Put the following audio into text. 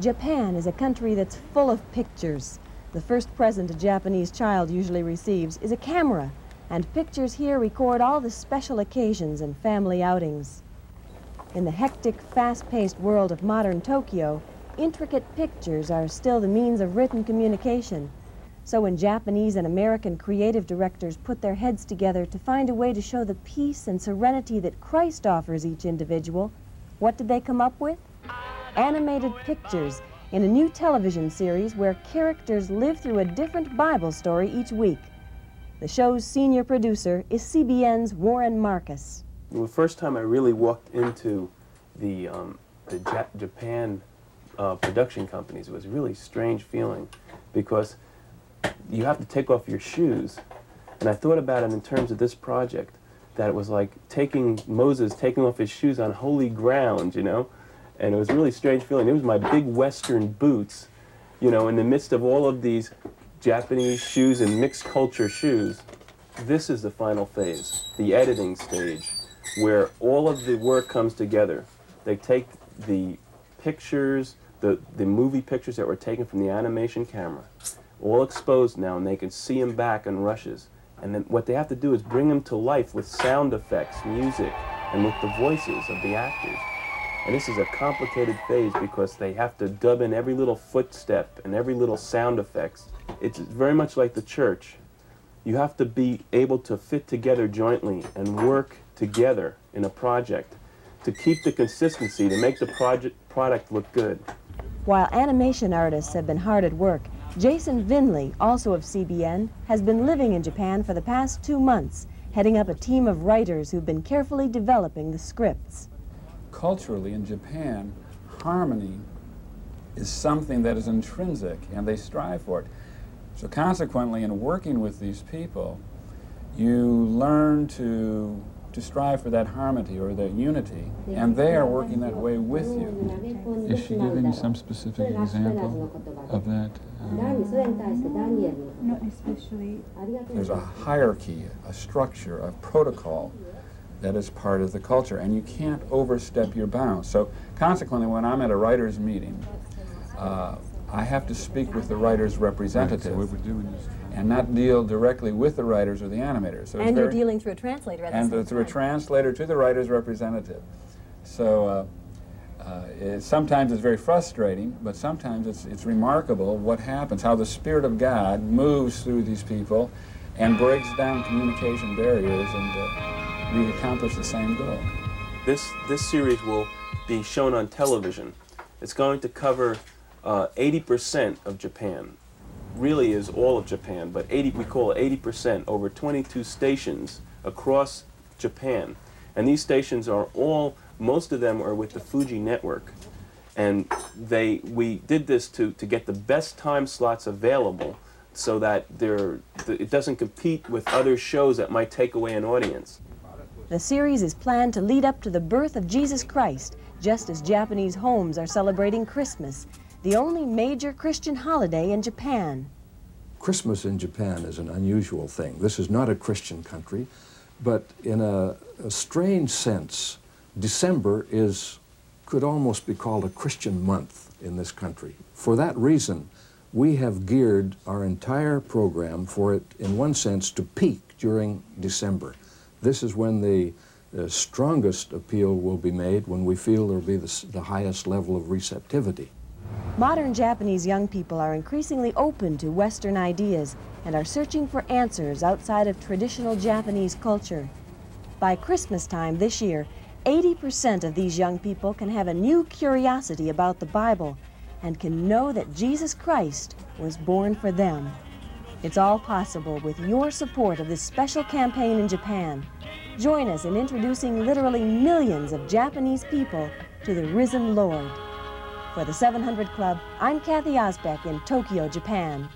Japan is a country that's full of pictures. The first present a Japanese child usually receives is a camera, and pictures here record all the special occasions and family outings. In the hectic, fast-paced world of modern Tokyo, intricate pictures are still the means of written communication. So when Japanese and American creative directors put their heads together to find a way to show the peace and serenity that Christ offers each individual, what did they come up with? Animated pictures in a new television series where characters live through a different Bible story each week. The show's senior producer is CBN's Warren Marcus. The first time I really walked into the Japan production companies, it was a really strange feeling because you have to take off your shoes. And I thought about it in terms of this project, that it was like Moses taking off his shoes on holy ground, you know? And it was a really strange feeling. It was my big Western boots, you know, in the midst of all of these Japanese shoes and mixed culture shoes. This is the final phase, the editing stage, where all of the work comes together. They take the pictures, the movie pictures that were taken from the animation camera, all exposed now, and they can see them back in rushes. And then what they have to do is bring them to life with sound effects, music, and with the voices of the actors. And this is a complicated phase because they have to dub in every little footstep and every little sound effects. It's very much like the church. You have to be able to fit together jointly and work together in a project to keep the consistency, to make the product look good. While animation artists have been hard at work, Jason Vinley, also of CBN, has been living in Japan for the past 2 months, heading up a team of writers who've been carefully developing the scripts. Culturally, in Japan, harmony is something that is intrinsic, and they strive for it. So consequently, in working with these people, you learn to strive for that harmony or that unity, and they are working that way with you. Is she giving some specific example of that? Not especially. There's a hierarchy, a structure, a protocol that is part of the culture, and you can't overstep your bounds. So consequently, when I'm at a writer's meeting, I have to speak with the writer's representative, right, so we're doing this, and not deal directly with the writers or the animators. So and you're dealing through a translator at the same time. And through a translator to the writer's representative. So sometimes it's very frustrating, but sometimes it's remarkable what happens, how the Spirit of God moves through these people and breaks down communication barriers, and we accomplish the same goal. This series will be shown on television. It's going to cover 80% of Japan. Really is all of Japan, but we call it 80% over 22 stations across Japan. And these stations are all, most of them are with the Fuji Network. And we did this to get the best time slots available so that it doesn't compete with other shows that might take away an audience. The series is planned to lead up to the birth of Jesus Christ, just as Japanese homes are celebrating Christmas, the only major Christian holiday in Japan. Christmas in Japan is an unusual thing. This is not a Christian country, but in a strange sense, December could almost be called a Christian month in this country. For that reason, we have geared our entire program for it, in one sense, to peak during December. This is when the strongest appeal will be made, when we feel there will be the highest level of receptivity. Modern Japanese young people are increasingly open to Western ideas and are searching for answers outside of traditional Japanese culture. By Christmas time this year, 80% of these young people can have a new curiosity about the Bible and can know that Jesus Christ was born for them. It's all possible with your support of this special campaign in Japan. Join us in introducing literally millions of Japanese people to the risen Lord. For the 700 Club, I'm Kathy Osbeck in Tokyo, Japan.